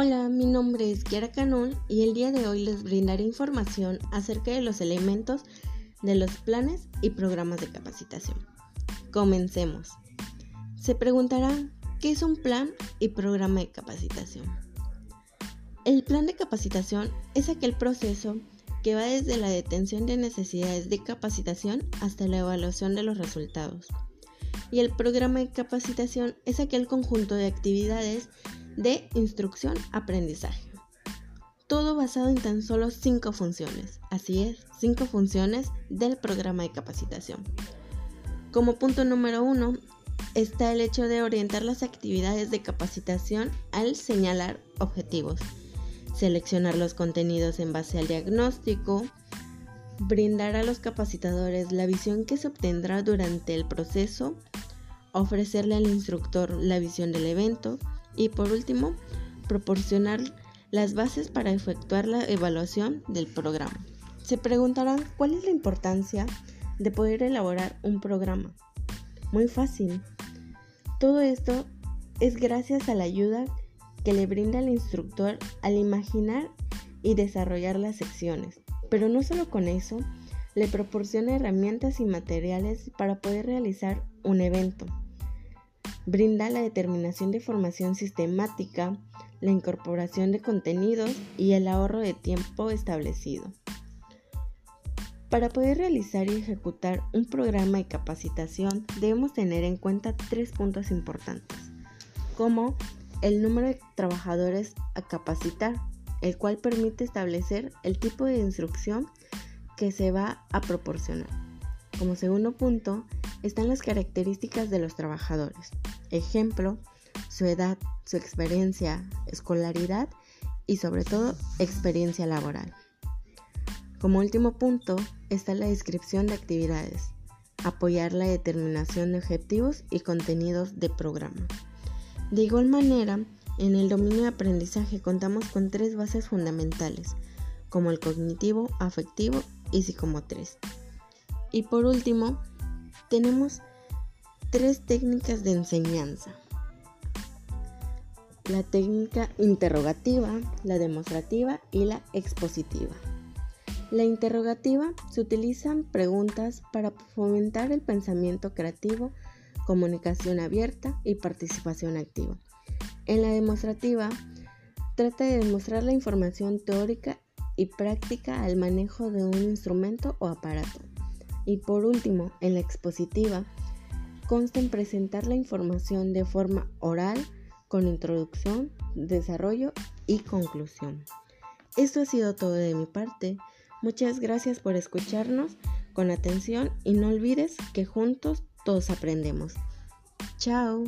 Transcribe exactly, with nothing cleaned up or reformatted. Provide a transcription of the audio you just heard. Hola, mi nombre es Kiara Canul y el día de hoy les brindaré información acerca de los elementos de los planes y programas de capacitación. Comencemos. Se preguntarán, ¿qué es un plan y programa de capacitación? El plan de capacitación es aquel proceso que va desde la detención de necesidades de capacitación hasta la evaluación de los resultados. Y el programa de capacitación es aquel conjunto de actividades de instrucción-aprendizaje. Todo basado en tan solo cinco funciones. Así es, cinco funciones del programa de capacitación. Como punto número uno está el hecho de orientar las actividades de capacitación al señalar objetivos, seleccionar los contenidos en base al diagnóstico, brindar a los capacitadores la visión que se obtendrá durante el proceso, ofrecerle al instructor la visión del evento y, por último, proporcionar las bases para efectuar la evaluación del programa. Se preguntarán, ¿cuál es la importancia de poder elaborar un programa? Muy fácil. Todo esto es gracias a la ayuda que le brinda el instructor al imaginar y desarrollar las secciones. Pero no solo con eso, le proporciona herramientas y materiales para poder realizar un evento. Brinda la determinación de formación sistemática, la incorporación de contenidos y el ahorro de tiempo establecido. Para poder realizar y ejecutar un programa de capacitación debemos tener en cuenta tres puntos importantes, como el número de trabajadores a capacitar, el cual permite establecer el tipo de instrucción que se va a proporcionar. Como segundo punto, están las características de los trabajadores, ejemplo, su edad, su experiencia, escolaridad y sobre todo experiencia laboral. Como último punto está la descripción de actividades, apoyar la determinación de objetivos y contenidos de programa. De igual manera, en el dominio de aprendizaje contamos con tres bases fundamentales, como el cognitivo, afectivo y psicomotriz. Y por último, tenemos tres técnicas de enseñanza. La técnica interrogativa, la demostrativa y la expositiva. La interrogativa se utilizan preguntas para fomentar el pensamiento creativo, comunicación abierta y participación activa. En la demostrativa, trata de demostrar la información teórica y práctica al manejo de un instrumento o aparato. Y por último, en la expositiva, consta en presentar la información de forma oral, con introducción, desarrollo y conclusión. Esto ha sido todo de mi parte. Muchas gracias por escucharnos con atención y no olvides que juntos todos aprendemos. ¡Chao!